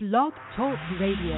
Blog Talk Radio.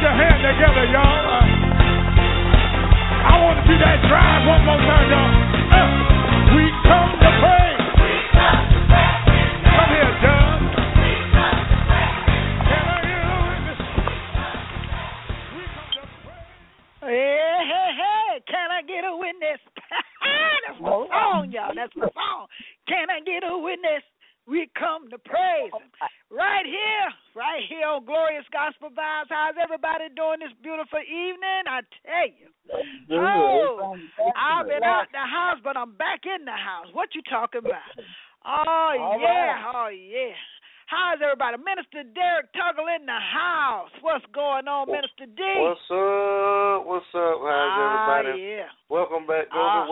your hand together, y'all. I want to see that drive one more time, y'all. We come to pray. We come to pray. Come here, John. We come to pray. Can I hear a witness? We come to pray. Hey, hey, hey. Can I get a witness? That's my song, y'all. That's my song. Can I get a witness? We come to praise him. Right here on Glorious Gospel Vibes. How's everybody doing this beautiful evening? I tell you. Oh, I've been out the house, but I'm back in the house. What you talking about? Oh, yeah. How's everybody? Minister Derek Tuggle in the house. What's going on, Minister D? What's up? How's everybody? Yeah. Welcome back, Goldie.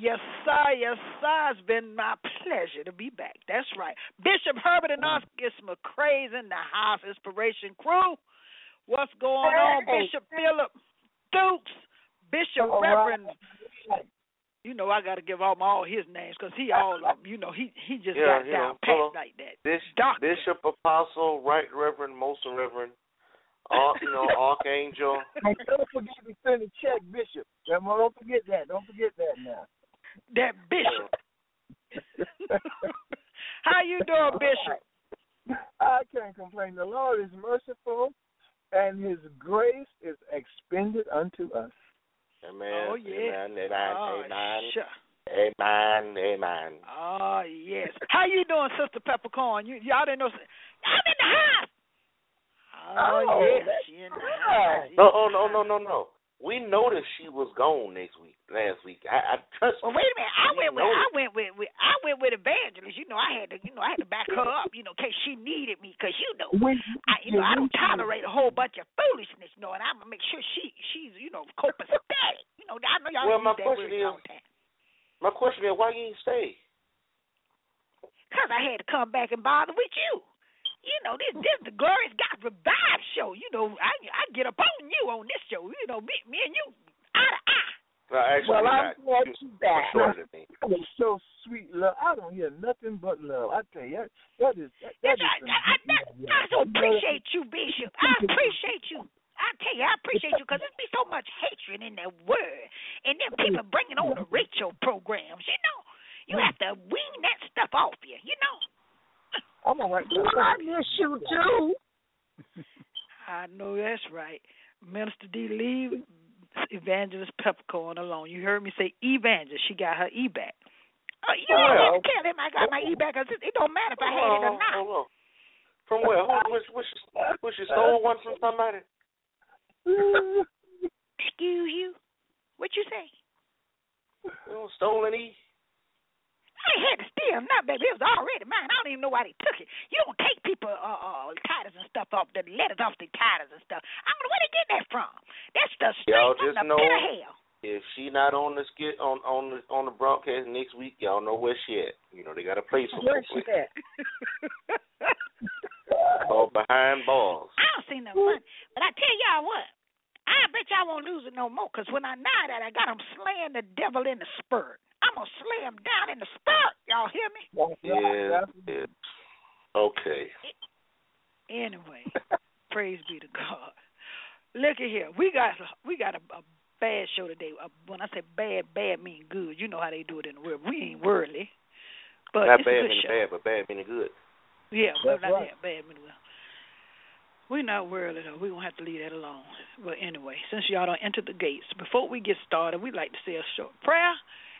Yes, sir. It's been my pleasure to be back. That's right. Bishop Herbert and Oscar McCray's in the house. Inspiration Crew. What's going on, Bishop Philip Dukes? Bishop Reverend. You know, I got to give him all his names because he all of them. You know, he just got down pat like that. Bishop, Apostle, Right Reverend, Most Reverend, Archangel. Hey, don't forget to send a check, Bishop. Don't forget that. Don't forget that now. That Bishop. How you doing, Bishop? I can't complain. The Lord is merciful, and His grace is expended unto us. Amen. Oh, yeah. Amen. Oh, yes. How you doing, Sister Peppercorn? Y'all didn't know. I'm in the house. Oh yes. No. We noticed she was gone last week. I trust. Well, wait a minute. I went with Evangelist. You know, I had to back her up. You know, in case she needed me, because I don't tolerate a whole bunch of foolishness. You know, and I'm gonna make sure she's copacetic. You know, I know y'all. Well, my question is, why you didn't stay? Because I had to come back and bother with you. You know, this is the Glorious God Revive show. You know, I get up on you on this show. You know, me and you, eye to eye. Well, I'm glad you back. That was so sweet, love. I don't hear nothing but love. I tell you, I appreciate you, Bishop. I appreciate you. I tell you, I appreciate you, because there's be so much hatred in that word. And then people bringing on the Rachel programs, you know. You have to wean that stuff off you know. I'm all right. I miss you too. I know that's right. Minister D, leave Evangelist Peppercorn alone. You heard me say Evangelist. She got her E back. You didn't tell him I got my E back. It don't matter if I had it or not. Hold on. From where? Wish you stole one from somebody? Excuse you? What you say? You stolen E? I had to steal not, baby. It was already mine. I don't even know why they took it. You don't take people titles and stuff off, the letters off their titles and stuff. I don't know where they get that from. That's the straight from the pit of hell. If she not on the skit on the broadcast next week, y'all know where she at. You know they got a place for her. Where she at? Called Behind Bars. I don't see no money, but I tell y'all what. I bet y'all won't lose it no more, because when I know that, I got them slaying the devil in the spirit. I'm going to slay him down in the spot. Y'all hear me? Yeah. Okay. Anyway, praise be to God. Look at here. We got a bad show today. When I say bad mean good. You know how they do it in the world. We ain't worldly. But not bad meaning bad, but bad meaning good. Yeah, well, bad meaning good. We're not worldly, though. We're going to have to leave that alone. But anyway, since y'all don't enter the gates, before we get started, we'd like to say a short prayer.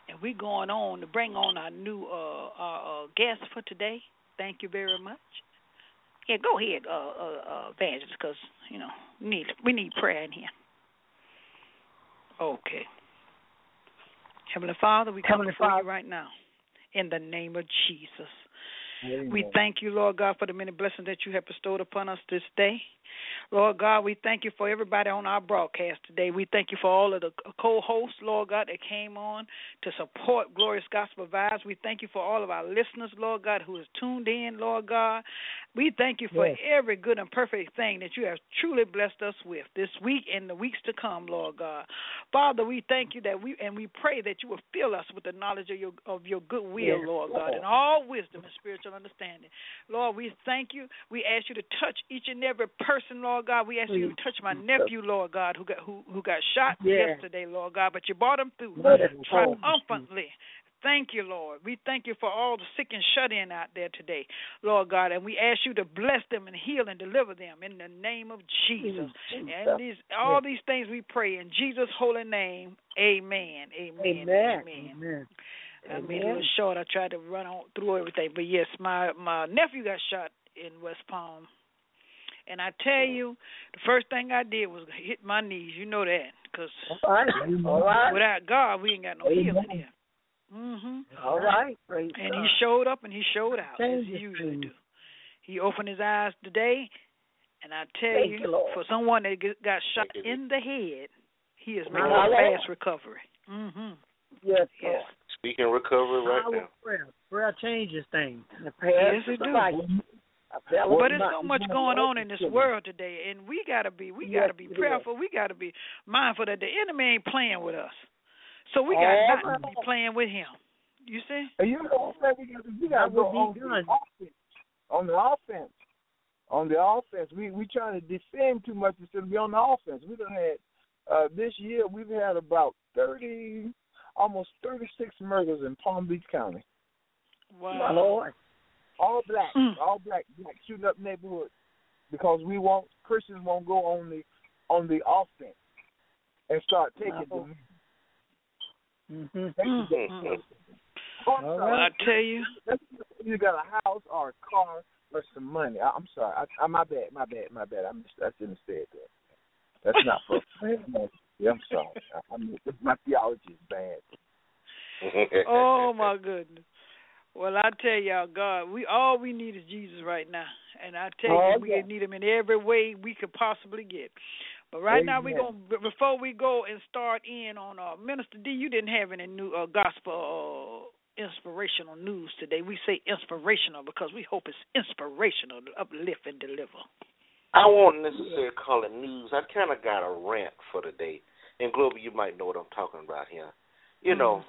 And we're going on to bring on our new guest for today. Thank you very much. Yeah, go ahead, Evangelist, because, we need prayer in here. Okay. Heavenly Father, we come before you right now in the name of Jesus. Amen. We thank you, Lord God, for the many blessings that you have bestowed upon us this day. Lord God, we thank you for everybody on our broadcast today. We thank you for all of the co-hosts, Lord God, that came on to support Glorious Gospel Vibes. We thank you for all of our listeners, Lord God, who is tuned in, Lord God. We thank you for every good and perfect thing that you have truly blessed us with this week and the weeks to come, Lord God. Father, we thank you and we pray that you will fill us with the knowledge of your good will, Lord God, and all wisdom and spiritual understanding. Lord, we thank you. We ask you to touch each and every person, Lord Lord God, we ask you to touch my nephew, Lord God, who got shot yesterday, Lord God, but you brought him through triumphantly. Thank you, Lord. We thank you for all the sick and shut-in out there today, Lord God, and we ask you to bless them and heal and deliver them in the name of Jesus. And these things we pray in Jesus' holy name, amen, amen, amen. Amen. I mean, it was short. I tried to run on through everything, but yes, my nephew got shot in West Palm. And I tell you, the first thing I did was hit my knees. You know that, because without God, we ain't got no healing here. Mhm. All right. Praise and God. He showed up and he showed out, as he usually do. He opened his eyes today, and I tell you, for someone that got shot in the head, he is making a fast recovery. Mhm. Yes. Yes. Speaking recovery right now. Prayer changes things. Yes, it do. But there's so much going on in this world today, and we gotta be prayerful. We gotta be mindful that the enemy ain't playing with us. So we got not to be playing with him. You see? You know, we got to go on the offense. We trying to defend too much instead of be on the offense. We done had this year. We've had about 30, almost 36 murders in Palm Beach County. Wow! My Lord. All black shooting up neighborhoods because Christians won't go on the offense and start taking them. Mm-hmm. Well, I tell you, you got a house or a car or some money. I'm sorry. My bad. I shouldn't have said that. That's not for I'm sorry. My theology is bad. Oh my goodness. Well, I tell y'all, God, all we need is Jesus right now, and I tell you, we need him in every way we could possibly get. But right now, before we go and start in on Minister D, you didn't have any new gospel inspirational news today. We say inspirational because we hope it's inspirational to uplift and deliver. I won't necessarily call it news. I kind of got a rant for today. And Globee, you might know what I'm talking about here. You know,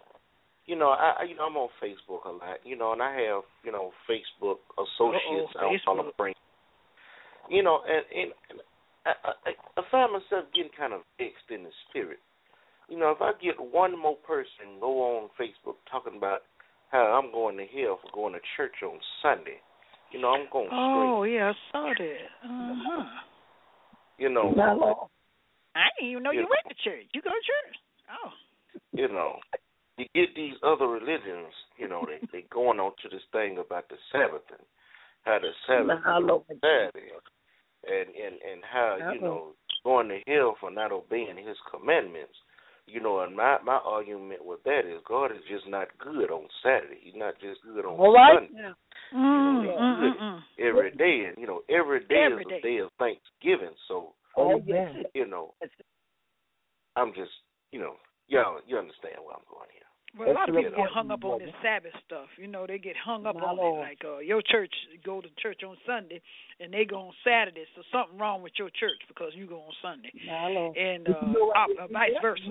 I'm on Facebook a lot. You know, and I have Facebook associates. I don't call them friends. You know, and I find myself getting kind of vexed in the spirit. You know, if I get one more person go on Facebook talking about how I'm going to hell for going to church on Sunday, you know, I'm going to scream. Oh, yeah, I saw that. Uh-huh. You know. No. I didn't even know you went to church. You go to church. Oh. You know, you get these other religions, you know, they going on to this thing about the Sabbath and how the Sabbath is bad. And how, you know, going to hell for not obeying his commandments. You know, and my argument with that is God is just not good on Saturday. He's not just good on Sunday. Yeah. He's good every day. And, you know, every day is a day of Thanksgiving. So, you know, I'm just, you know, you understand where I'm going here. Well, a lot of people get hung up on this Sabbath stuff. You know, they get hung up on it. Like, your church, go to church on Sunday, and they go on Saturday. So something wrong with your church because you go on Sunday. And vice versa.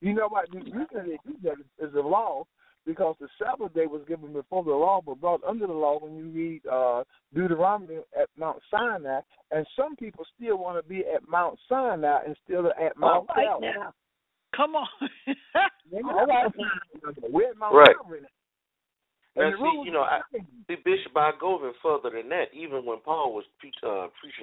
You know what? Is the law, because the Sabbath day was given before the law, but brought under the law when you read Deuteronomy at Mount Sinai. And some people still want to be at Mount Sinai and still at Mount Calvary. Come on. Right. And see, you know, the Bishop, I go even further than that. Even when Paul was preaching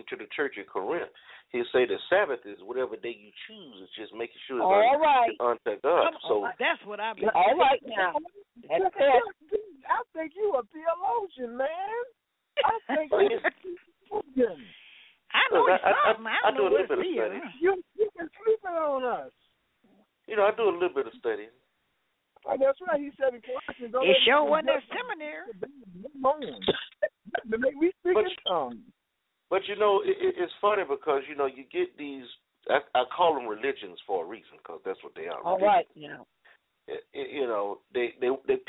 to the church in Corinth, he'd say the Sabbath is whatever day you choose. It's just making sure it's unto God. So that's what I believe. All right now. I think you a theologian, man. I think you a theologian. I know something. I do a little bit of study. You can sleep it on us. You know, I do a little bit of studying. Oh, that's right. He said in Colossians, it sure wasn't a seminary. We speak in tongues. But, you know, it's funny because, you know, you get these, I call them religions for a reason because that's what they are. All right. Yeah. You know, they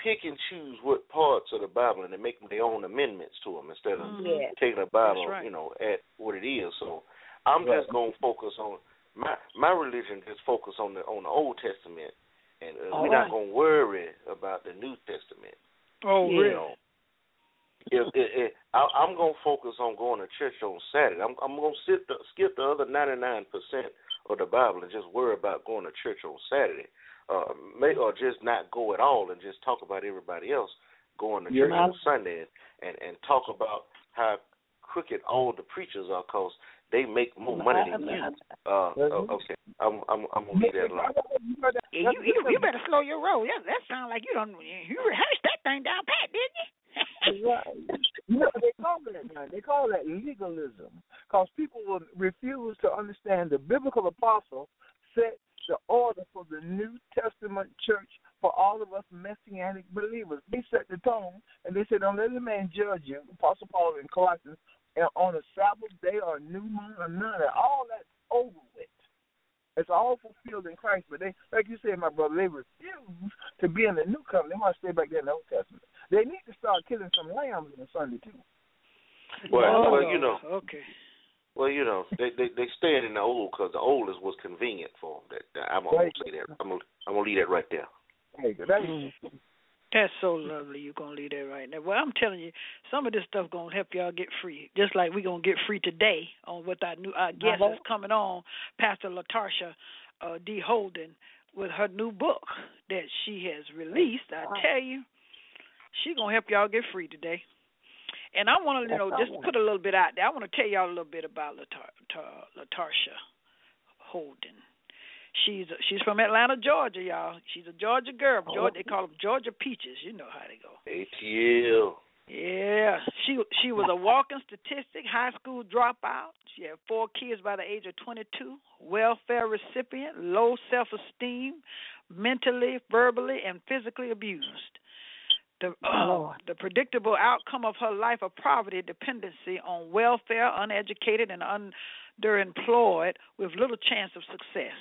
pick and choose what parts of the Bible and they make their own amendments to them instead of taking the Bible, you know, at what it is. So I'm just going to focus on My religion just focus on the Old Testament, and we're not gonna worry about the New Testament. Oh, really? I'm gonna focus on going to church on Saturday. I'm gonna skip the other 99% of the Bible and just worry about going to church on Saturday, or just not go at all and just talk about everybody else going to church on Sunday and talk about how crooked all the preachers are because they make more money than you. Okay, I'm gonna leave that alone. You better slow your roll. That sounds like you rehearsed that thing down pat, didn't you? Right. No, they call that legalism because people will refuse to understand the biblical apostle set the order for the New Testament church for all of us messianic believers. They set the tone, and they said, don't let a man judge you, Apostle Paul in Colossians, and on a Sabbath day or a new moon or none. All that's over with. It's all fulfilled in Christ, but they, like you said, my brother, they refuse to be in the new covenant. They want to stay back there in the Old Testament. They need to start killing some lambs on Sunday too. Okay. Well, they staying in the old because the old is what's convenient for them. I'm gonna say that. I'm gonna leave that right there. There you go. That's so lovely. You're going to leave that right now. Well, I'm telling you, some of this stuff going to help y'all get free, just like we're going to get free today on what our guest is coming on, Pastor LaTarsha D. Holden, with her new book that she has released. I tell you, she's going to help y'all get free today. And I want to just put a little bit out there. I want to tell y'all a little bit about LaTarsha Holden. She's from Atlanta, Georgia, y'all. She's a Georgia girl. Georgia, they call them Georgia peaches. You know how they go. ATL. Yeah. She was a walking statistic, high school dropout. She had 4 kids by the age of 22, welfare recipient, low self-esteem, mentally, verbally, and physically abused. The predictable outcome of her life of poverty, dependency on welfare, uneducated, and underemployed with little chance of success.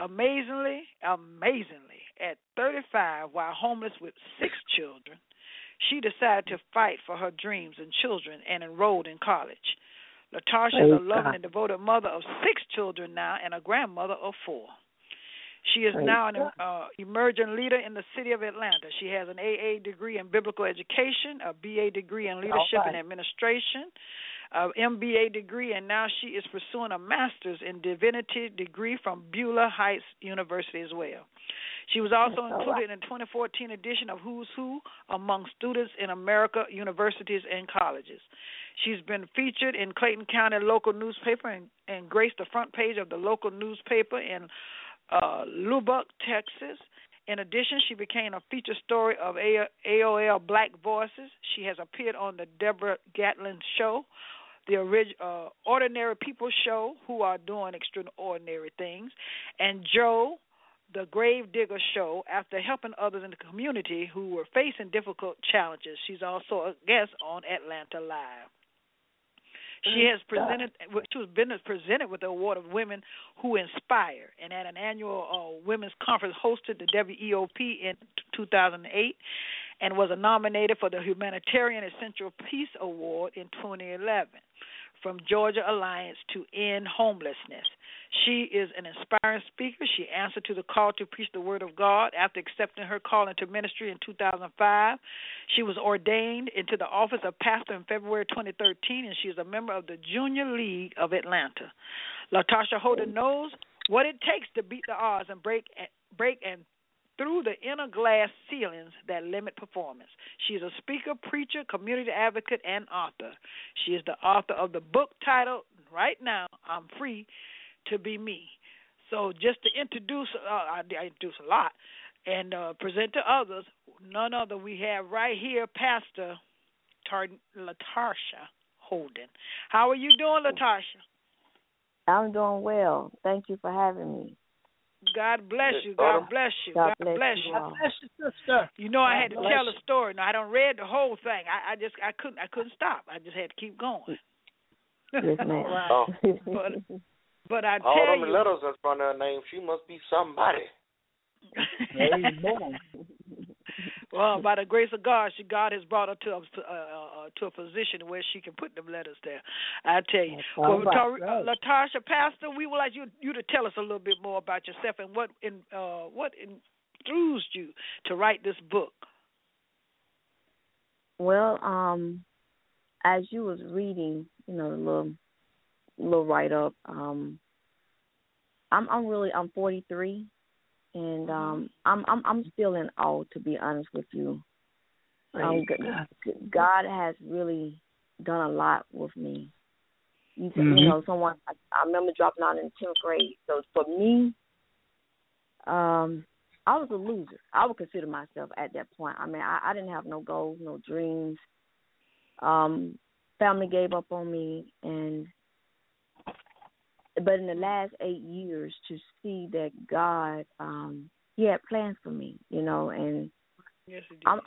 Amazingly, at 35, while homeless with 6 children, she decided to fight for her dreams and children and enrolled in college. LaTarsha is a loving and devoted mother of 6 children now and a grandmother of 4. She is now an emerging leader in the city of Atlanta. She has an AA degree in biblical education, a BA degree in leadership and administration, an MBA degree, and now she is pursuing a master's in divinity degree from Beulah Heights University as well. She was also included in the 2014 edition of Who's Who Among Students in America, Universities, and Colleges. She's been featured in Clayton County local newspaper and graced the front page of the local newspaper in Lubbock, Texas. In addition, she became a feature story of AOL Black Voices. She has appeared on the Deborah Gatlin Show, the Ordinary People Show, who are doing extraordinary things, and Joe the Gravedigger Show, after helping others in the community who were facing difficult challenges. She's also a guest on Atlanta Live. She was presented with the award of Women Who Inspire, and at an annual women's conference hosted the WEOP in 2008, and was nominated for the Humanitarian Essential Peace Award in 2011 from Georgia Alliance to End Homelessness. She is an inspiring speaker. She answered to the call to preach the Word of God after accepting her call into ministry in 2005. She was ordained into the office of pastor in February 2013, and she is a member of the Junior League of Atlanta. LaTarsha Holden knows what it takes to beat the odds and break through the inner glass ceilings that limit performance. She is a speaker, preacher, community advocate, and author. She is the author of the book titled, Right Now I'm Free, to Be Me. So just to introduce, I introduce a lot, and present to others, none other we have right here, Pastor LaTarsha Holden. How are you doing, LaTarsha? I'm doing well. Thank you for having me. God bless you. God bless you. God bless you. God bless you, sister. You know, I had to tell a story. Now, I don't read the whole thing. I just couldn't stop. I just had to keep going. Yes, ma'am. Right. But I tell you, all them letters in front of her name, she must be somebody. Amen. Well, by the grace of God, God has brought her to a position where she can put them letters there. I tell you. Well, LaTarsha, Pastor, we would like you to tell us a little bit more about yourself and what enthused you to write this book. Well, as you was reading, you know, the little write up. I'm 43, and I'm still in awe, to be honest with you. God has really done a lot with me. You know, someone I remember dropping out in 10th grade. So for me, I was a loser. I would consider myself at that point. I mean, I didn't have no goals, no dreams. Family gave up on me, but in the last 8 years, to see that God, He had plans for me, you know, and yes, I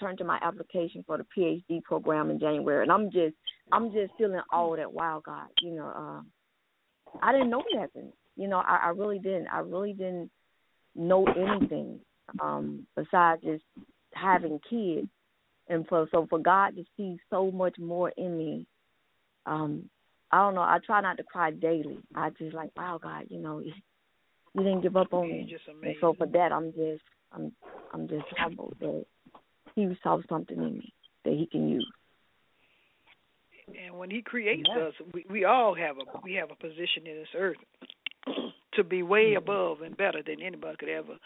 turned to my application for the PhD program in January, and I'm just feeling all that. Wow, God, you know, I didn't know nothing. You know, I really didn't. I really didn't know anything besides just having kids, and so for God to see so much more in me, I don't know. I try not to cry daily. I just like, wow, God, you know, you didn't give up on me. And so for that, I'm just humbled that He saw something in me that He can use. And when He creates us, we all have a position in this earth to be way above and better than anybody could ever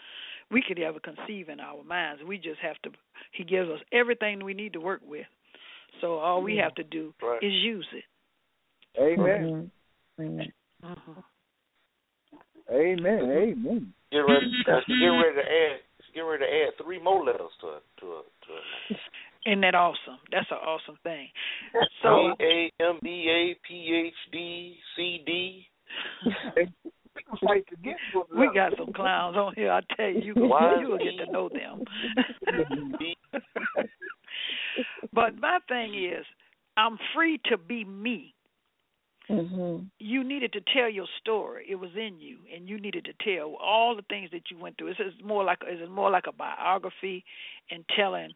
conceive in our minds. We just have to. He gives us everything we need to work with. So all we have to do is use it. Amen. Amen. Uh-huh. Amen. Amen. Get ready to add three more letters to it. Isn't that awesome? That's an awesome thing. So A, M, B, A, P, H, D, C, D. We got some clowns on here. I tell you, you will get to know them. But my thing is, I'm free to be me. Mm-hmm. You needed to tell your story. It was in you, and you needed to tell all the things that you went through. It's more like a biography, and telling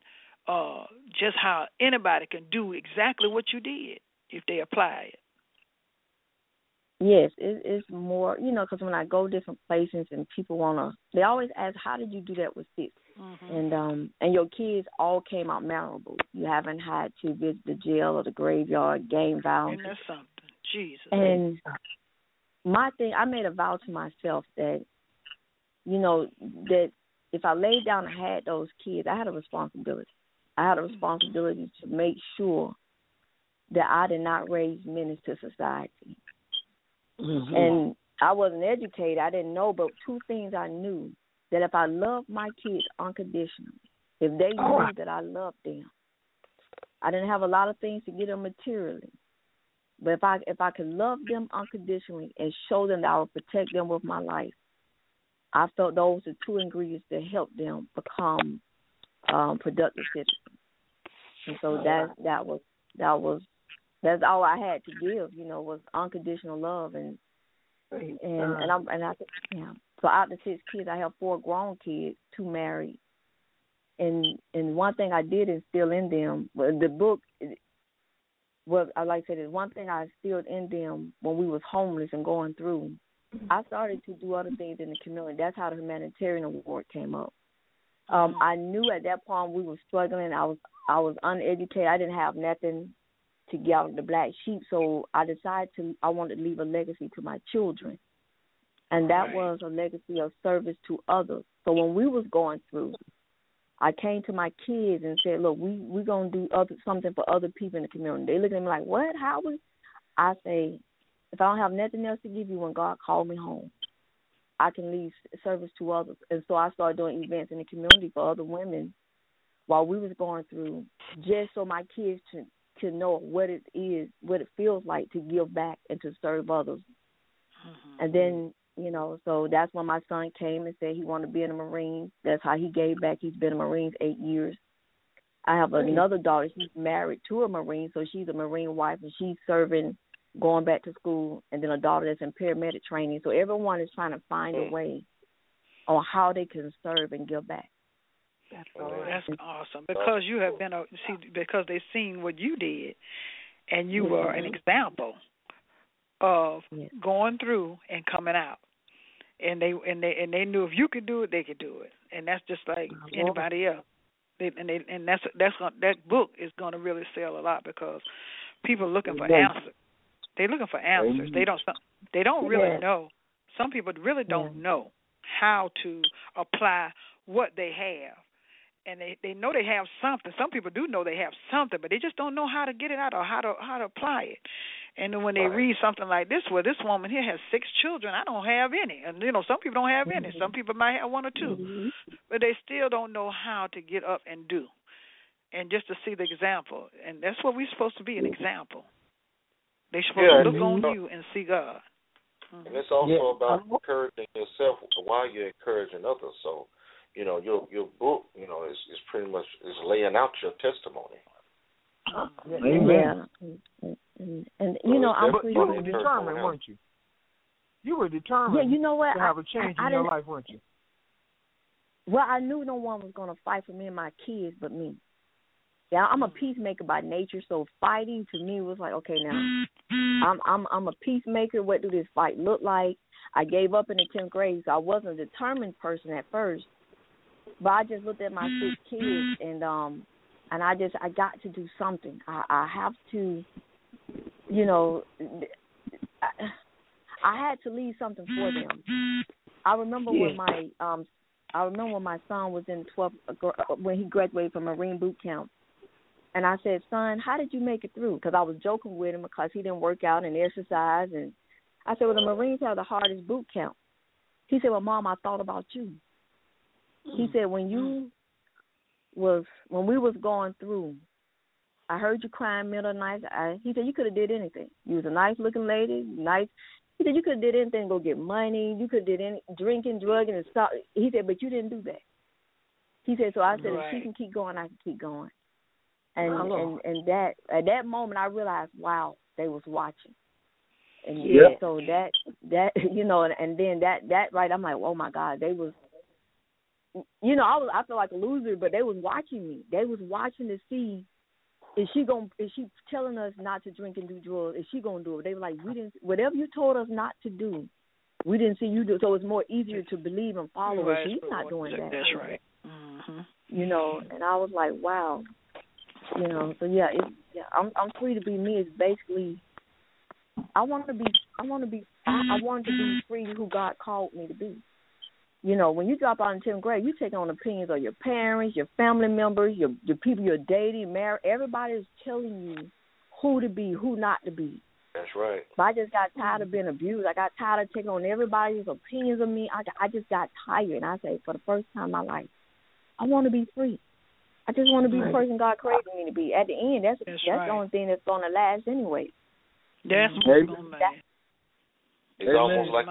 just how anybody can do exactly what you did if they apply it. Yes, it's more, you know, because when I go different places and people they always ask, how did you do that with this? Mm-hmm. And your kids all came out memorable. You haven't had to visit the jail or the graveyard, gang violence. And that's something. Jesus. And my thing, I made a vow to myself that, you know, that if I laid down and had those kids, I had a responsibility. I had a responsibility to make sure that I did not raise menace to society. Mm-hmm. And I wasn't educated. I didn't know, but two things I knew, that if I loved my kids unconditionally, if they knew that I loved them, I didn't have a lot of things to get them materially. But if I could love them unconditionally and show them that I would protect them with my life, I felt those are two ingredients that helped them become productive citizens. And so that's all I had to give, you know, was unconditional love and I so out of 6 kids, I have 4 grown kids, 2 married, and one thing I did instill in them, the book. Well, I like to say this. One thing I instilled in them when we was homeless and going through, I started to do other things in the community. That's how the humanitarian award came up. I knew at that point we were struggling. I was uneducated. I didn't have nothing to get out of the black sheep. So I decided I wanted to leave a legacy to my children, and that was a legacy of service to others. So when we was going through, I came to my kids and said, look, we're going to do something for other people in the community. They look at me like, what? How would I say, if I don't have nothing else to give you when God called me home, I can leave service to others. And so I started doing events in the community for other women while we was going through, just so my kids to know what it is, what it feels like to give back and to serve others. Mm-hmm. And then, you know, so that's when my son came and said he wanted to be in the Marines. That's how he gave back. He's been in the Marines 8 years. I have another daughter. She's married to a Marine, so she's a Marine wife, and she's serving, going back to school, and then a daughter that's in paramedic training. So everyone is trying to find a way on how they can serve and give back. That's awesome, because you have been because they've seen what you did, and you were an example of going through and coming out. And they knew if you could do it, they could do it. And that's just like anybody else. And that book is going to really sell a lot because people are looking for answers. They're looking for answers. They don't really know. Some people really don't know how to apply what they have. And they know they have something. Some people do know they have something, but they just don't know how to get it out or how to apply it. And then when they read something like this, well, this woman here has 6 children. I don't have any. And, you know, some people don't have any. Some people might have 1 or 2. Mm-hmm. But they still don't know how to get up and do. And just to see the example. And that's what we're supposed to be, an example. They're supposed to look on you and see God. Mm-hmm. And it's also about encouraging yourself while you're encouraging others. So, you know, your book, you know, is pretty much is laying out your testimony. Amen. Yeah. And you know, I'm pretty sure you were determined, weren't you? You were determined you know what? To have a change in your life, weren't you? Well, I knew no one was going to fight for me and my kids but me. Yeah, I'm a peacemaker by nature, so fighting to me was like, okay, now I'm a peacemaker. What do this fight look like? I gave up in the 10th grade, so I wasn't a determined person at first. But I just looked at my 6 kids, and I got to do something. I have to, you know, I had to leave something for them. I remember when my son was in 12th when he graduated from Marine boot camp, and I said, "Son, how did you make it through?" Because I was joking with him because he didn't work out and exercise, and I said, "Well, the Marines have the hardest boot camp." He said, "Well, Mom, I thought about you." He said, when we was going through, I heard you crying middle of the night. He said, you could have did anything. You was a nice-looking lady, nice. He said, you could have did anything, go get money. You could have did any drinking, drugging, and stuff. He said, but you didn't do that. He said, so I said, if she can keep going, I can keep going. And that at that moment, I realized, wow, they was watching. And so that you know, and then that right, I'm like, oh, my God, they was. You know, I feel like a loser, but they was watching me. They was watching to see is she telling us not to drink and do drugs? Is she gonna do it? They were like, whatever you told us not to do, we didn't see you do. So it's more easier to believe and follow. Right. She's not doing that. That's right. Mm-hmm. You know, and I was like, wow. You know, so I'm free to be me. It's basically I wanted to be free who God called me to be. You know, when you drop out in 10th grade, you take on opinions of your parents, your family members, your people you're dating, married. Everybody's telling you who to be, who not to be. That's right. But I just got tired of being abused. I got tired of taking on everybody's opinions of me. I just got tired. And I say, for the first time in my life, I want to be free. I just want to be the person God created me to be. At the end, that's the only thing that's going to last anyway. That's what's going to last. It's almost like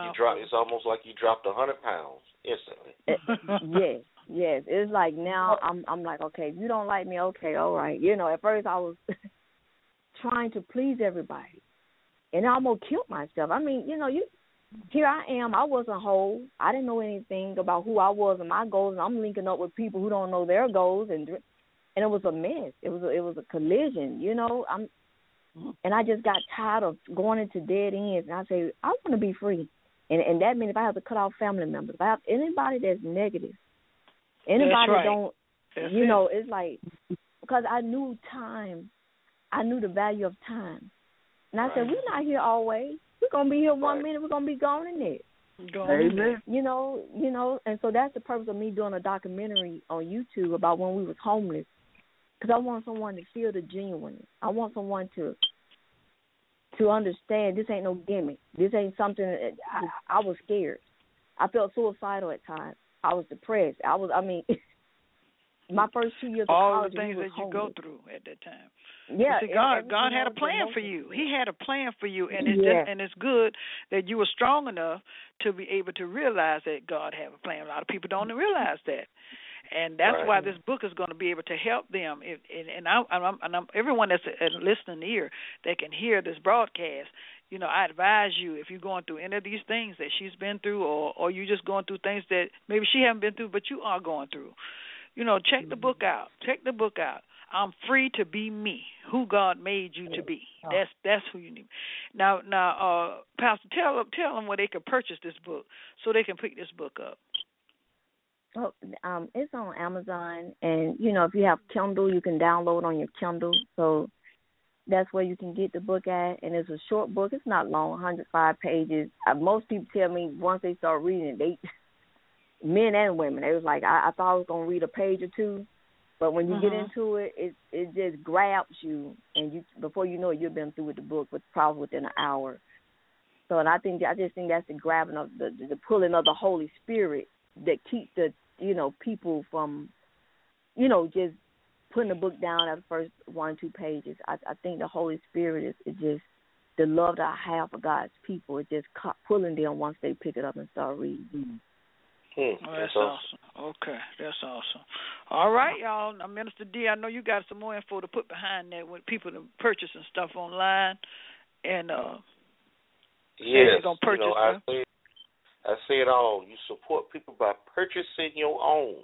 you dropped 100 pounds instantly. Yes. It's like now I'm like, okay, you don't like me, okay, all right. You know, at first I was trying to please everybody, and I almost killed myself. I mean, you know, here I am. I wasn't whole. I didn't know anything about who I was and my goals, and I'm linking up with people who don't know their goals, and it was a mess. It was a collision. You know, And I just got tired of going into dead ends. And I say, I want to be free. And that means if I have to cut off family members, if I have anybody that's negative, it's like, because I knew time. I knew the value of time. And I said, we're not here always. We're going to be here 1 minute. We're going to be gone in it. Amen. You know, and so that's the purpose of me doing a documentary on YouTube about when we was homeless. Because I want someone to feel the genuineness. I want someone to understand this ain't no gimmick. This ain't something. I was scared. I felt suicidal at times. I was depressed. My first 2 years of college, all the things that you go through at that time. Yeah, see, God had a plan for you. He had a plan for you, and it's good that you were strong enough to be able to realize that God had a plan. A lot of people don't realize that. And that's why this book is going to be able to help them. And everyone that's a listening ear that can hear this broadcast, you know, I advise you, if you're going through any of these things that she's been through, or you're just going through things that maybe she haven't been through, but you are going through, you know, check the book out. Check the book out. I'm free to be me, who God made you to be. That's who you need. Now, Pastor, tell them where they can purchase this book so they can pick this book up. It's on Amazon, and you know, if you have Kindle, you can download on your Kindle. So that's where you can get the book at, and it's a short book. It's not long, 105 pages. Most people tell me once they start reading it, they, men and women, they was like, I thought I was gonna read a page or two, but when you get into it, it just grabs you, and you before you know it, you've been through with the book, with probably within an hour. So, and I just think that's the grabbing of the pulling of the Holy Spirit that keeps the people from, just putting the book down at the first 1 or 2 pages. I think the Holy Spirit is just the love that I have for God's people. It's just pulling them once they pick it up and start reading. That's awesome. Okay, that's awesome. All right, y'all. Now, Minister D, I know you got some more info to put behind that with people to purchase and stuff online. And yes, gonna purchase, I say it all. You support people by purchasing your own.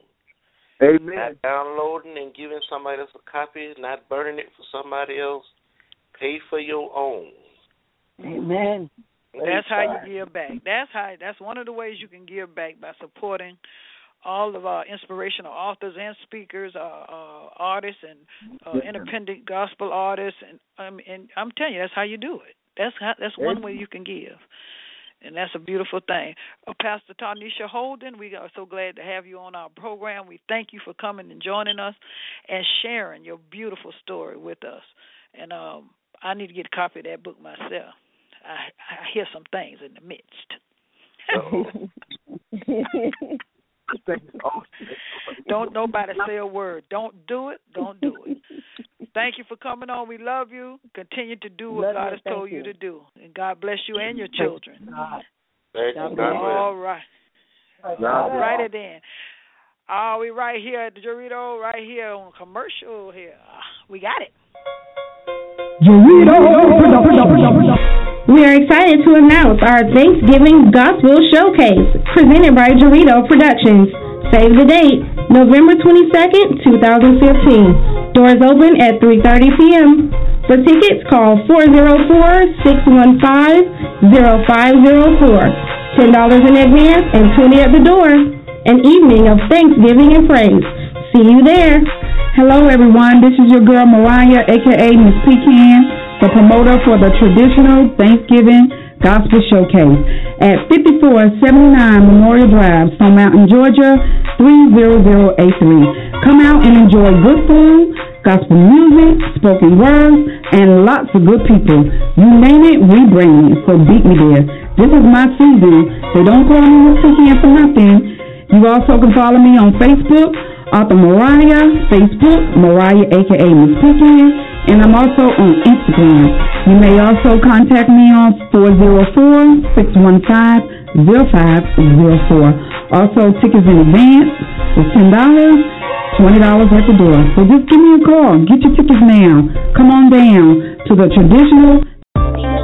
Amen. Not downloading and giving somebody else a copy, not burning it for somebody else. Pay for your own. Amen. That's how you give back. That's one of the ways you can give back, by supporting all of our inspirational authors and speakers, artists and independent gospel artists, and I'm telling you, that's how you do it. That's one way you can give. And that's a beautiful thing. Pastor Tarnisha Holden, we are so glad to have you on our program. We thank you for coming and joining us and sharing your beautiful story with us. And I need to get a copy of that book myself. I hear some things in the midst. Don't nobody say a word. Don't do it. Don't do it. Thank you for coming on. We love you. Continue to do what God has told you to do. And God bless you and your children. All right. All righty then. We right here at the Dorito, right here on commercial here. We got it. Dorito. We are excited to announce our Thanksgiving Gospel Showcase, presented by Dorito Productions. Save the date, November 22nd, 2015. Doors open at 3:30 p.m. For tickets, call 404-615-0504. $10 in advance and $20 at the door. An evening of Thanksgiving and praise. See you there. Hello, everyone. This is your girl, Mariah, a.k.a. Miss Pecan, the promoter for the traditional Thanksgiving Gospel Showcase at 5479 Memorial Drive, Stone Mountain, Georgia, 30083. Come out and enjoy good food, gospel music, spoken words, and lots of good people. You name it, we bring it, so beat me there. This is my season, so don't call me this weekend for nothing. You also can follow me on Facebook, Author Mariah, Facebook, Mariah, a.k.a. Miss Pecan. And I'm also on Instagram. You may also contact me on 404-615-0504. Also, tickets in advance is $10, $20 at the door. So just give me a call. Get your tickets now. Come on down to the traditional. You are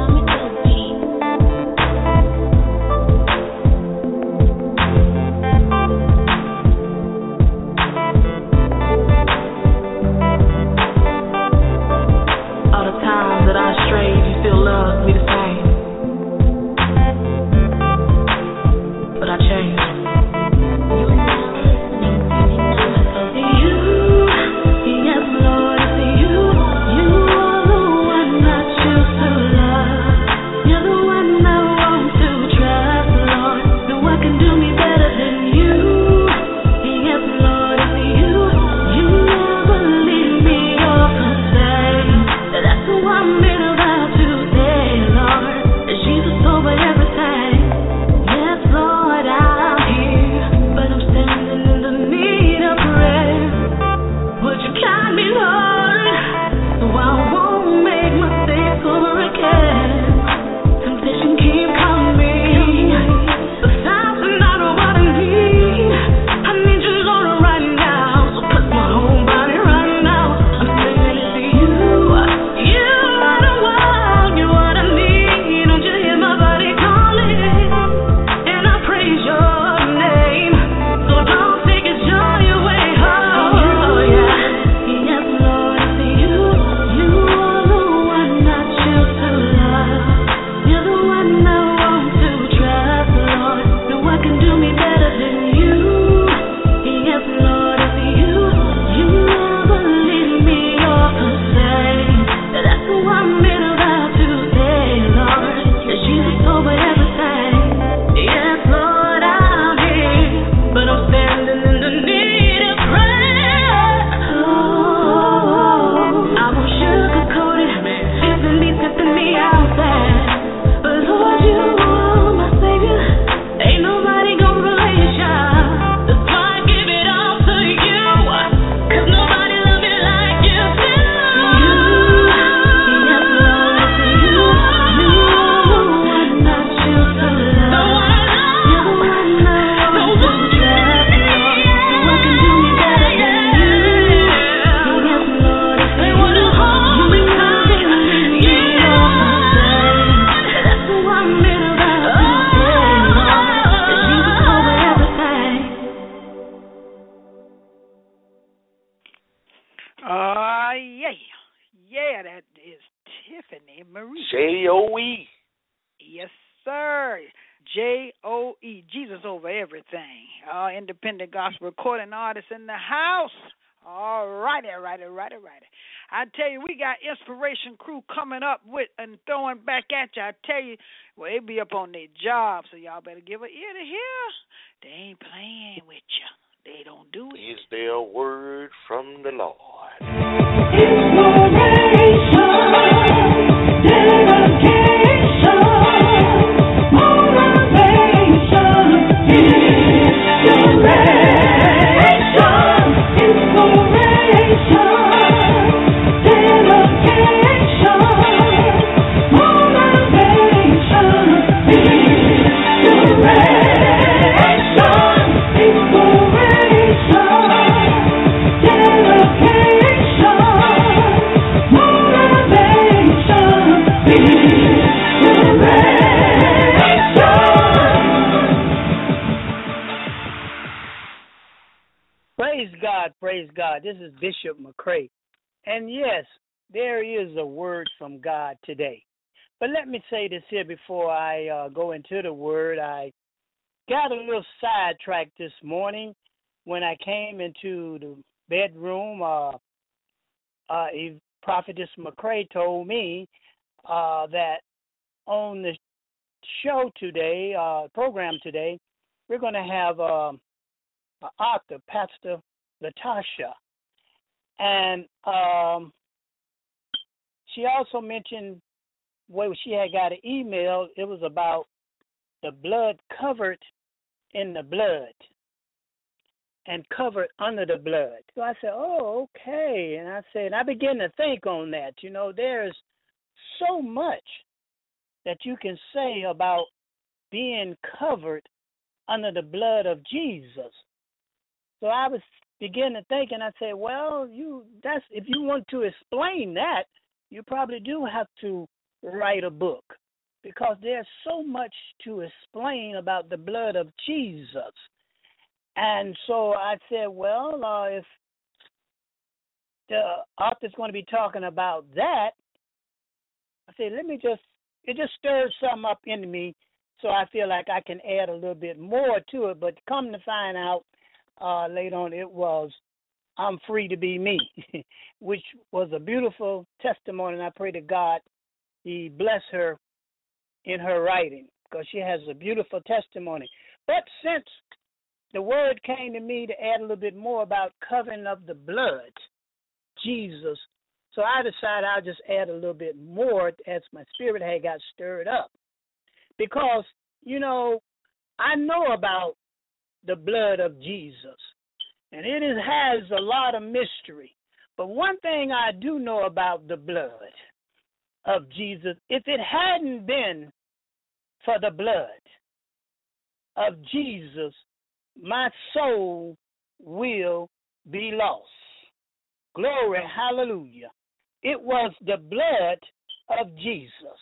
the one that you serve. J-O-E. Yes, sir. J-O-E, Jesus over everything. Independent gospel recording artists in the house. All righty, righty. I tell you, we got Inspiration Crew coming up with and throwing back at you. I tell you, well, they be up on their job, so y'all better give an ear to hear. They ain't playing with you. They don't do it. Is there a word from the Lord? Inspiration, dedication, motivation, praise God. This is Bishop McCray. And yes, there is a word from God today. But let me say this here before I go into the word. I got a little sidetracked this morning when I came into the bedroom. Prophetess McCray told me that on the show today, program today, we're going to have an author, Pastor LaTarsha, and she also mentioned where she had got an email. It was about the blood covered in the blood and covered under the blood. So I said, oh, okay. And I said, I began to think on that. You know, there's so much that you can say about being covered under the blood of Jesus. So I was begin to think, and I say, well, that's if you want to explain that, you probably do have to write a book, because there's so much to explain about the blood of Jesus. And so I said, well, if the author's going to be talking about that, I said, it just stirs something up in me, so I feel like I can add a little bit more to it. But come to find out, later on, it was I'm Free to Be Me, which was a beautiful testimony, and I pray to God he bless her in her writing, because she has a beautiful testimony. But since the word came to me to add a little bit more about covering of the blood, Jesus, so I decided I'll just add a little bit more as my spirit had got stirred up, because, you know, I know about the blood of Jesus, and has a lot of mystery. But one thing I do know about the blood of Jesus, if it hadn't been for the blood of Jesus, my soul will be lost. Glory, hallelujah. It was the blood of Jesus.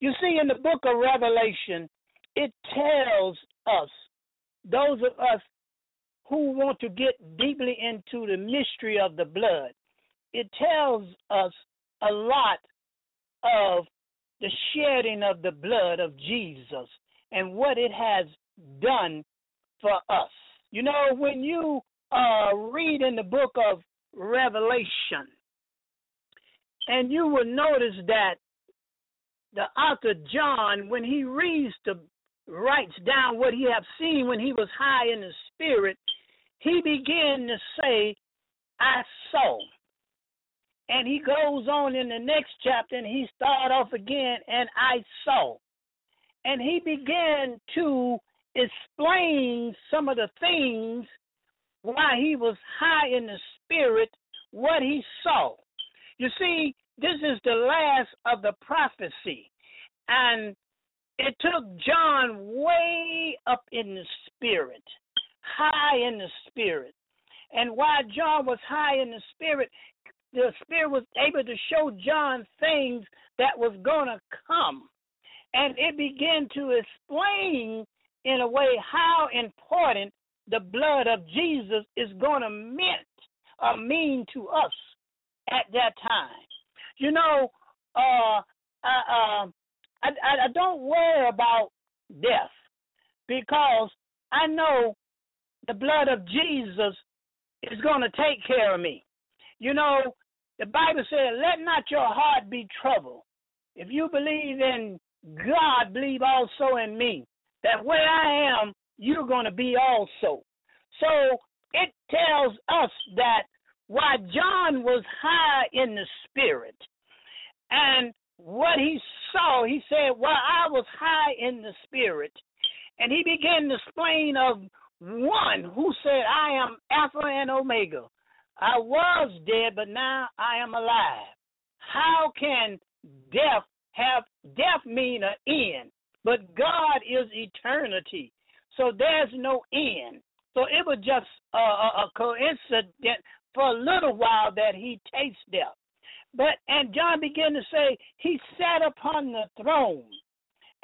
You see, in the book of Revelation, it tells us, those of us who want to get deeply into the mystery of the blood, it tells us a lot of the shedding of the blood of Jesus and what it has done for us. You know, when you read in the book of Revelation, and you will notice that the author John, when he reads the writes down what he have seen when he was high in the spirit, he began to say, I saw. And he goes on in the next chapter, and he start off again, and I saw. And he began to explain some of the things why he was high in the spirit, what he saw. You see, this is the last of the prophecy, and it took John way up in the spirit, high in the spirit. And while John was high in the spirit was able to show John things that was going to come. And it began to explain in a way how important the blood of Jesus is going to mean to us at that time. You know, I don't worry about death because I know the blood of Jesus is going to take care of me. You know, the Bible says, let not your heart be troubled. If you believe in God, believe also in me, that where I am, you're going to be also. So it tells us that why John was high in the spirit and what he saw, he said, well, I was high in the spirit. And he began to explain of one who said, I am Alpha and Omega. I was dead, but now I am alive. How can death mean an end? But God is eternity, so there's no end. So it was just a coincidence for a little while that he tastes death. And John began to say, he sat upon the throne,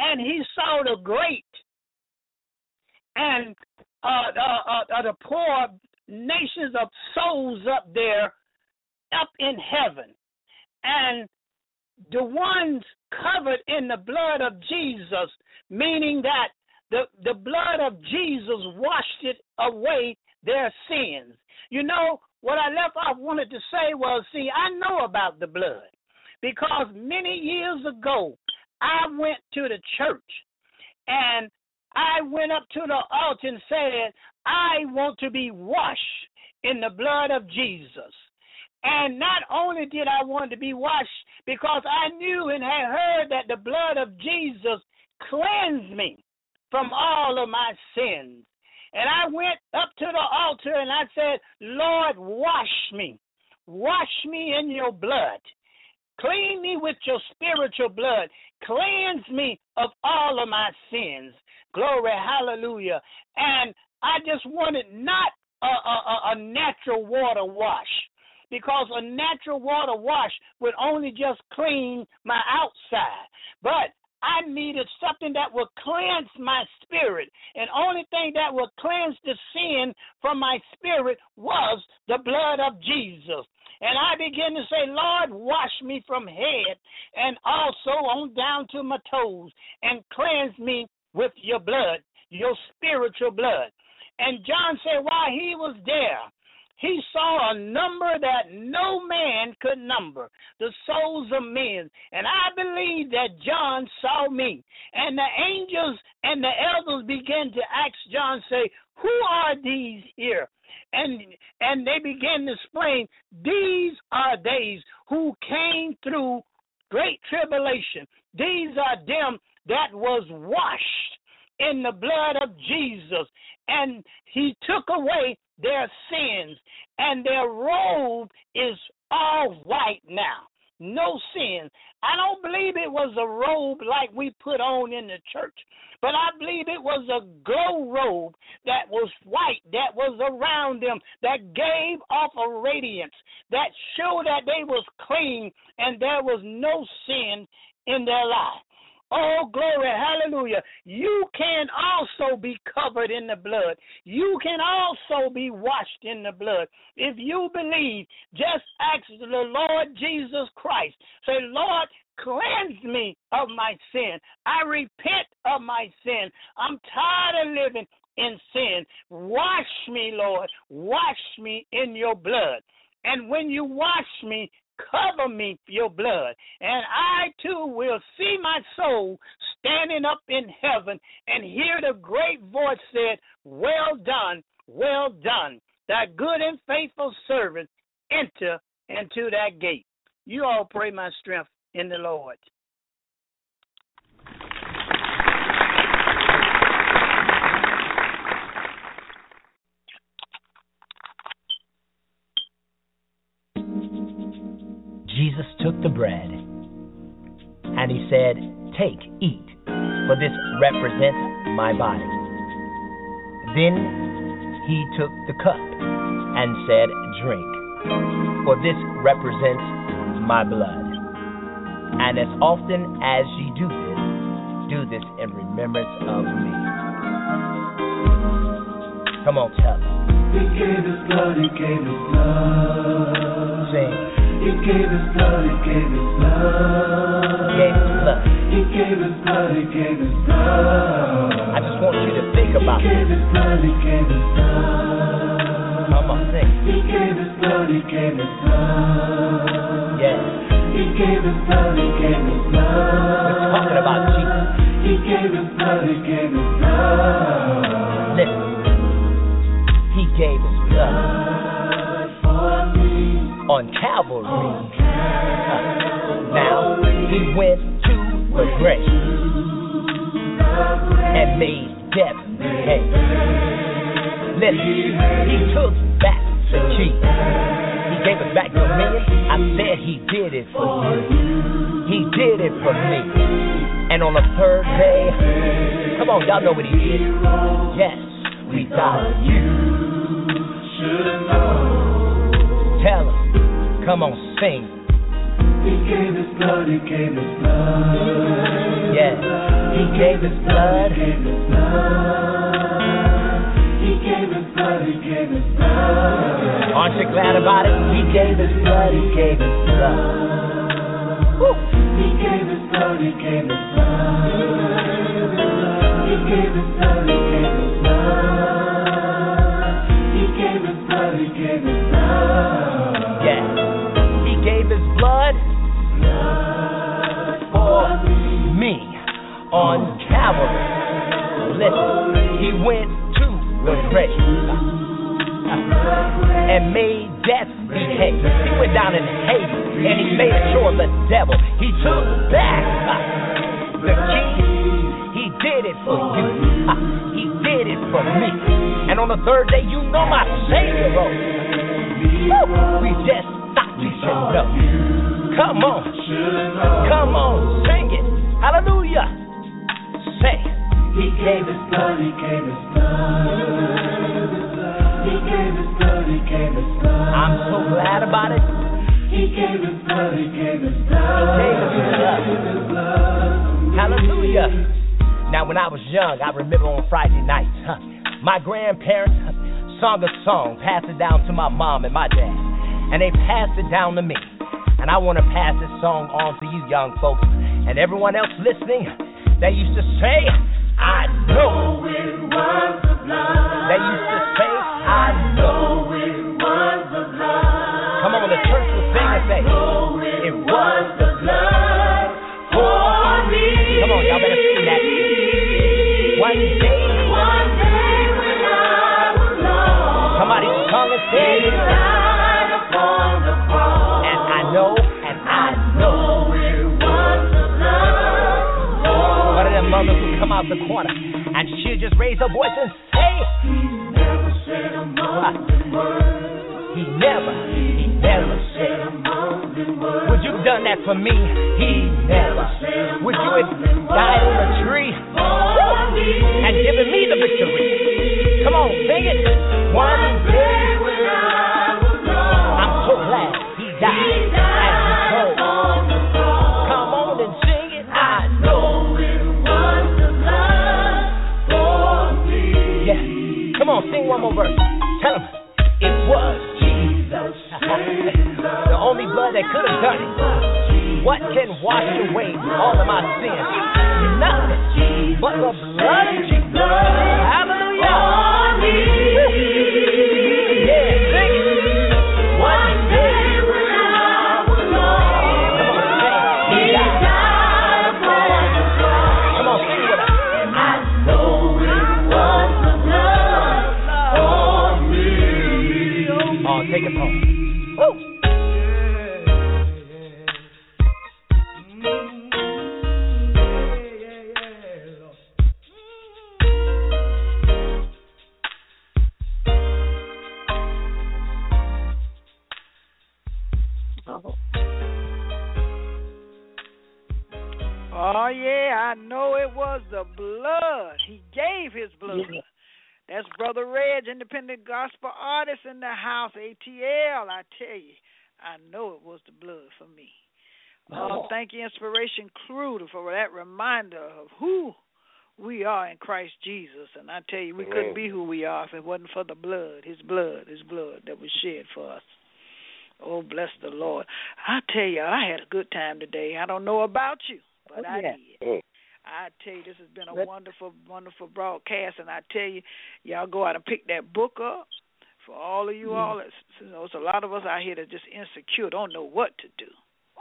and he saw the great and the poor nations of souls up there, up in heaven. And the ones covered in the blood of Jesus, meaning that the blood of Jesus washed it away their sins. You know, what I left off wanted to say was, see, I know about the blood because many years ago I went to the church and I went up to the altar and said, I want to be washed in the blood of Jesus. And not only did I want to be washed because I knew and had heard that the blood of Jesus cleansed me from all of my sins. And I went up to the altar and I said, Lord, wash me in your blood. Clean me with your spiritual blood. Cleanse me of all of my sins. Glory, hallelujah. And I just wanted not a natural water wash, because a natural water wash would only just clean my outside. But I needed something that would cleanse my spirit. And only thing that would cleanse the sin from my spirit was the blood of Jesus. And I began to say, Lord, wash me from head and also on down to my toes and cleanse me with your blood, your spiritual blood. And John said, while he was there, he saw a number that no man could number, the souls of men. And I believe that John saw me. And the angels and the elders began to ask John, say, who are these here? And they began to explain, these are they who came through great tribulation. These are them that was washed in the blood of Jesus. And he took away their sins, and their robe is all white now, no sin. I don't believe it was a robe like we put on in the church, but I believe it was a glow robe that was white, that was around them, that gave off a radiance, that showed that they was clean and there was no sin in their life. Oh, glory, hallelujah. You can also be covered in the blood. You can also be washed in the blood. If you believe, just ask the Lord Jesus Christ. Say, Lord, cleanse me of my sin. I repent of my sin. I'm tired of living in sin. Wash me, Lord. Wash me in your blood. And when you wash me, cover me with your blood, and I too will see my soul standing up in heaven and hear the great voice said, well done, thy good and faithful servant, enter into thy gate. You all pray my strength in the Lord. Jesus took the bread, and he said, take, eat, for this represents my body. Then he took the cup and said, drink, for this represents my blood. And as often as ye do this in remembrance of me. Come on, tell me. He gave his blood, he gave his blood. Sing. He gave His blood, He gave His blood. He gave His blood, He gave His blood. I just want you to think about it. He gave His blood, He gave His blood. Come on, sing. He gave His blood, He gave His blood. Yes. He gave His blood, He gave His blood. We're talking about Jesus. He gave His blood, He gave His blood. Listen. He gave His blood for me on Calvary. On Calvary. Now He went to the grave and made death behave. Listen, He took back the key. He gave us back dominion. I said He did it for you. He did it for me. And on the third day, come on, y'all know what He did. Yes, we thought you. Tell us, come on, sing. He gave His blood, He gave His blood. Yes, He gave His blood, He gave His blood. He gave His blood, He gave His blood. Aren't you glad about it? He gave His blood, He gave His blood. Woo. He gave His blood, He gave His blood. He gave His blood, He gave His blood. He gave His blood. Yes. He gave His blood for me on Calvary. Listen, He went to the grave and made death behave. He went down in Hades and He made sure the devil. He took back the keys. He did it for you. He did it for me. And on the third day, you know my Savior. Woo! We just thought you should know. Come on. Come on. Sing it. Hallelujah. Say. He gave His blood. He gave His blood. He gave His blood. He gave His blood. I'm so glad about it. He gave His blood. He gave His blood. He gave His blood. Hallelujah. Now, when I was young, I remember on Friday nights, my grandparents sung a song, passed it down to my mom and my dad, and they passed it down to me. And I want to pass this song on to you young folks and everyone else listening. They used to say, I know it was the blood. They used to say, I know it was the blood. Come on, the church will sing and say, I know it was the blood for me. Come on, y'all better sing that. One day when I was lost, somebody come and say it. Upon the cross. And I know it was the blood. Oh, one of them mothers would come out the corner, and she'd just raise her voice and say, He never said a mumbling word. He never said a mumbling word. Would you have done that for me? He never. Would you have died on a tree? And giving me the victory. Come on, sing it. One day when I was gone, I'm so glad He died. He died on the cross. Come on and sing it. I know it was the blood for me. Yeah. Come on, sing one more verse. Tell him it was Jesus. The only blood that could have done it. What can wash away all of my sins? Nothing but the blood of Jesus. Hallelujah. Yeah, sing it. One day when I was lost, He died upon the cross. Come on, sing it. And I know it was the blood for me. Oh, take it home. I know it was the blood. He gave His blood. Yeah. That's Brother Reg, independent gospel artist in the house, ATL. I tell you, I know it was the blood for me. Oh. Thank you, Inspiration Crew, for that reminder of who we are in Christ Jesus. And I tell you, we couldn't be who we are if it wasn't for the blood, His blood, His blood that was shed for us. Oh, bless the Lord. I tell you, I had a good time today. I don't know about you, but I did. Mm. I tell you, this has been a wonderful, wonderful broadcast, and I tell you, y'all go out and pick that book up. For all of you all, it's a lot of us out here that just insecure, don't know what to do.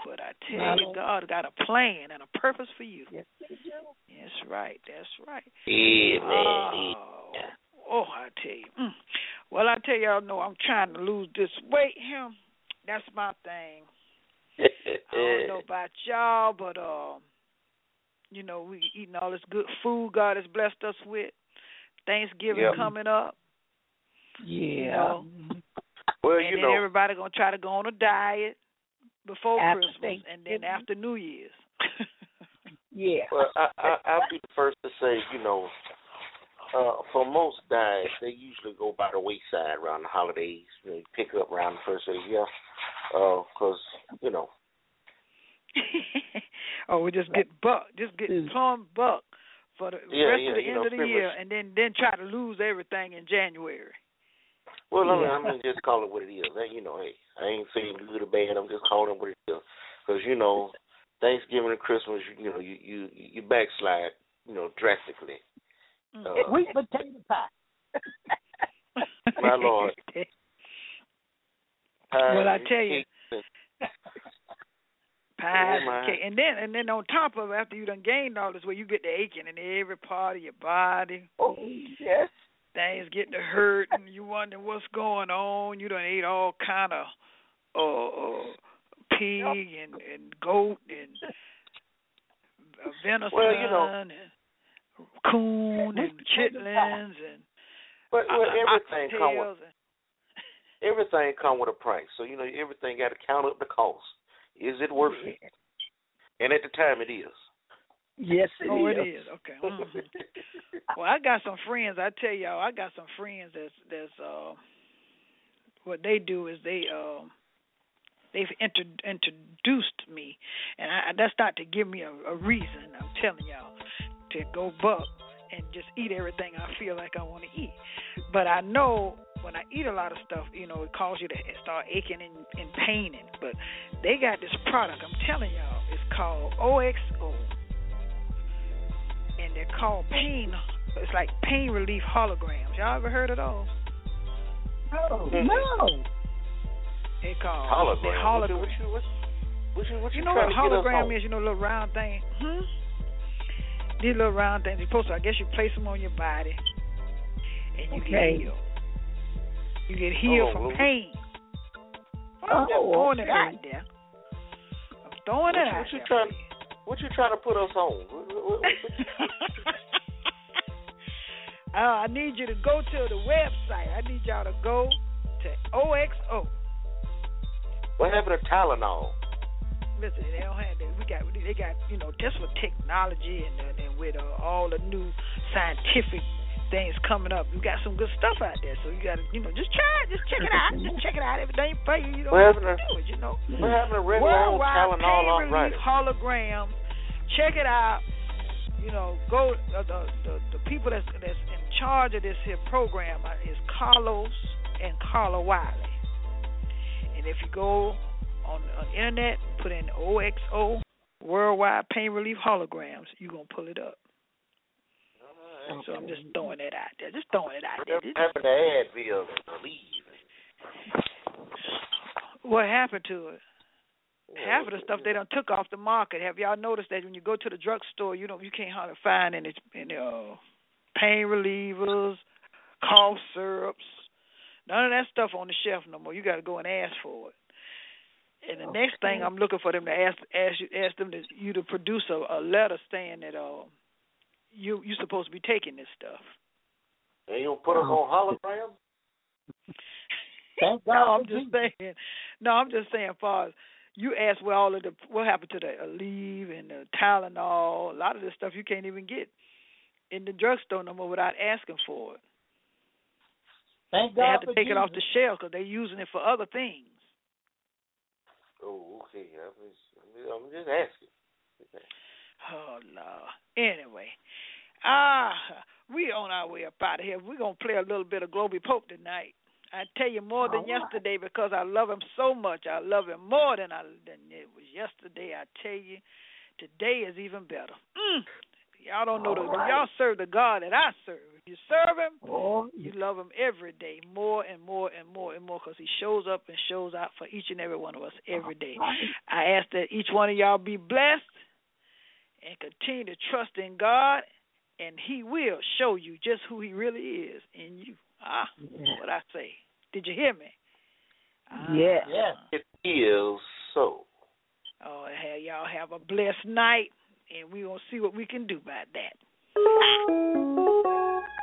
But I tell you, God got a plan and a purpose for you. Yes, we do. That's right. That's right. Amen. Oh, I tell you. Mm. Well, I tell y'all, no, I'm trying to lose this weight here. That's my thing. I don't know about y'all, but, you know, we eating all this good food God has blessed us with. Thanksgiving coming up. Yeah. You know? Well, and then everybody going to try to go on a diet before Christmas and then after New Year's. Yeah. Well, I'll be the first to say, you know, for most diets, they usually go by the wayside around the holidays. They pick up around the first of the year because, you know. Oh, we just get plumb buck for the rest of the end of the year and then try to lose everything in January. Well, I'm going to just call it what it is. You know, hey, I ain't saying good or bad. I'm just calling it what it is because, you know, Thanksgiving and Christmas, you know, you backslide, you know, drastically. Sweet potato pie. My Lord. Well, I tell you, pies and cake, and then on top of it, after you done gained all this weight, you get the aching in every part of your body. Oh yes. Things get to hurt, and you wonder what's going on. You done ate all kind of pig and goat and venison. Well, you know. And, coon and chitlins and well, everything come with a price. So you know everything got to count up the cost. Is it worth it? And at the time, it is. Yes, it is. Okay. Mm-hmm. Well, I got some friends. I tell y'all, I got some friends that's what they do is they've introduced me, and that's not to give me a reason. I'm telling y'all. To go buck and just eat everything I feel like I want to eat. But I know when I eat a lot of stuff, you know, it causes you to start aching and paining. But they got this product, I'm telling y'all, it's called OXO. And they're called pain, it's like pain relief holograms. Y'all ever heard of those? Oh, no. They're called holograms. What you know what a hologram is? You know, a little round thing? Hmm? These little round things, you're supposed to, I guess you place them on your body and you get healed. You get healed from pain. I'm throwing it out there. I'm throwing it out there. What you trying to put us on? I need you to go to the website. I need y'all to go to OXO. What happened to Tylenol? Listen, they don't have that. They got, you know, just with technology and with all the new scientific things coming up, you got some good stuff out there. So you got to, you know, just try it. Just check it out. Just check it out. Everything for you. You don't have to do it, you know. We're having a regular old Tylenol all right. Hologram. Check it out. You know, go the people that's in charge of this here program is Carlos and Carla Wiley. And if you go on the internet, put in OXO Worldwide Pain Relief Holograms. You're going to pull it up. Right. So I'm just throwing that out there. Just throwing it out there. What happened to Advil and Aleve? What happened to it? Half of the stuff they done took off the market. Have y'all noticed that when you go to the drugstore, you can't hardly find any pain relievers, cough syrups, none of that stuff on the shelf no more. You got to go and ask for it. And the next thing I'm looking for them to ask them to produce a letter saying that you're supposed to be taking this stuff. They don't put us on hologram? I'm just saying. Far as you ask, what happened to the Aleve and the Tylenol? A lot of this stuff you can't even get in the drugstore no more without asking for it. Thank God. They have to take it off the shelf because they're using it for other things. Oh, okay. I'm just asking. Oh, Lord. Anyway, we on our way up out of here. We're going to play a little bit of Globee Pope tonight. I tell you, more than yesterday, because I love him so much. I love him more than it was yesterday. I tell you, today is even better. Y'all don't know, y'all serve the God that I serve. If you serve him, you love him every day, more and more and more and more, because he shows up and shows out for each and every one of us every day. I ask that each one of y'all be blessed and continue to trust in God, and he will show you just who he really is in you. What I say. Did you hear me? Yes. It is so. Oh, y'all have a blessed night, and we're going to see what we can do about that.